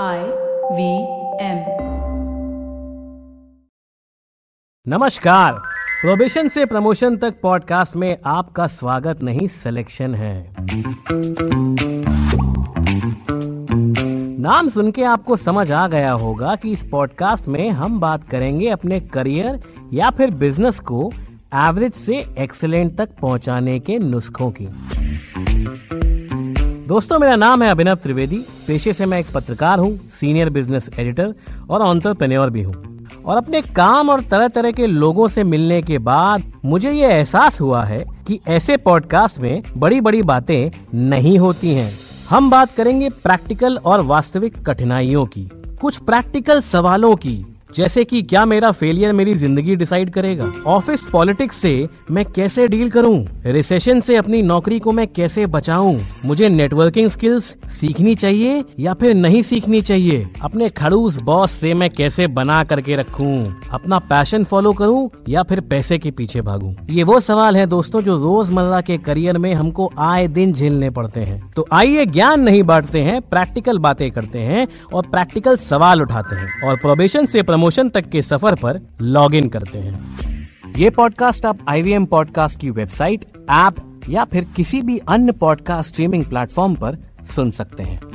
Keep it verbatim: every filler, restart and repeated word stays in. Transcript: आई V M. नमस्कार, probation से promotion तक पॉडकास्ट में आपका स्वागत नहीं सिलेक्शन है। नाम सुन के आपको समझ आ गया होगा कि इस पॉडकास्ट में हम बात करेंगे अपने करियर या फिर बिजनेस को एवरेज से एक्सीलेंट तक पहुंचाने के नुस्खों की। दोस्तों, मेरा नाम है अभिनव त्रिवेदी। पेशे से मैं एक पत्रकार हूँ, सीनियर बिजनेस एडिटर और एंटरप्रेन्योर भी हूँ। और अपने काम और तरह तरह के लोगों से मिलने के बाद मुझे ये एहसास हुआ है कि ऐसे पॉडकास्ट में बड़ी बड़ी बातें नहीं होती हैं। हम बात करेंगे प्रैक्टिकल और वास्तविक कठिनाइयों की, कुछ प्रैक्टिकल सवालों की, जैसे कि क्या मेरा फेलियर मेरी जिंदगी डिसाइड करेगा, ऑफिस पॉलिटिक्स से मैं कैसे डील करूं, रिसेशन से अपनी नौकरी को मैं कैसे बचाऊं, मुझे नेटवर्किंग स्किल्स सीखनी चाहिए या फिर नहीं सीखनी चाहिए, अपने खड़ूस बॉस से मैं कैसे बना करके रखूं, अपना पैशन फॉलो करूं या फिर पैसे के पीछे भागूं। ये वो सवाल है दोस्तों जो रोजमर्रा के करियर में हमको आए दिन झेलने पड़ते हैं। तो आइए ज्ञान नहीं बांटते हैं, प्रैक्टिकल बातें करते हैं और प्रैक्टिकल सवाल उठाते हैं और प्रोबेशन से मोशन तक के सफर पर लॉग इन करते हैं। ये पॉडकास्ट आप आई वी एम पॉडकास्ट की वेबसाइट, ऐप या फिर किसी भी अन्य पॉडकास्ट स्ट्रीमिंग प्लेटफॉर्म पर सुन सकते हैं।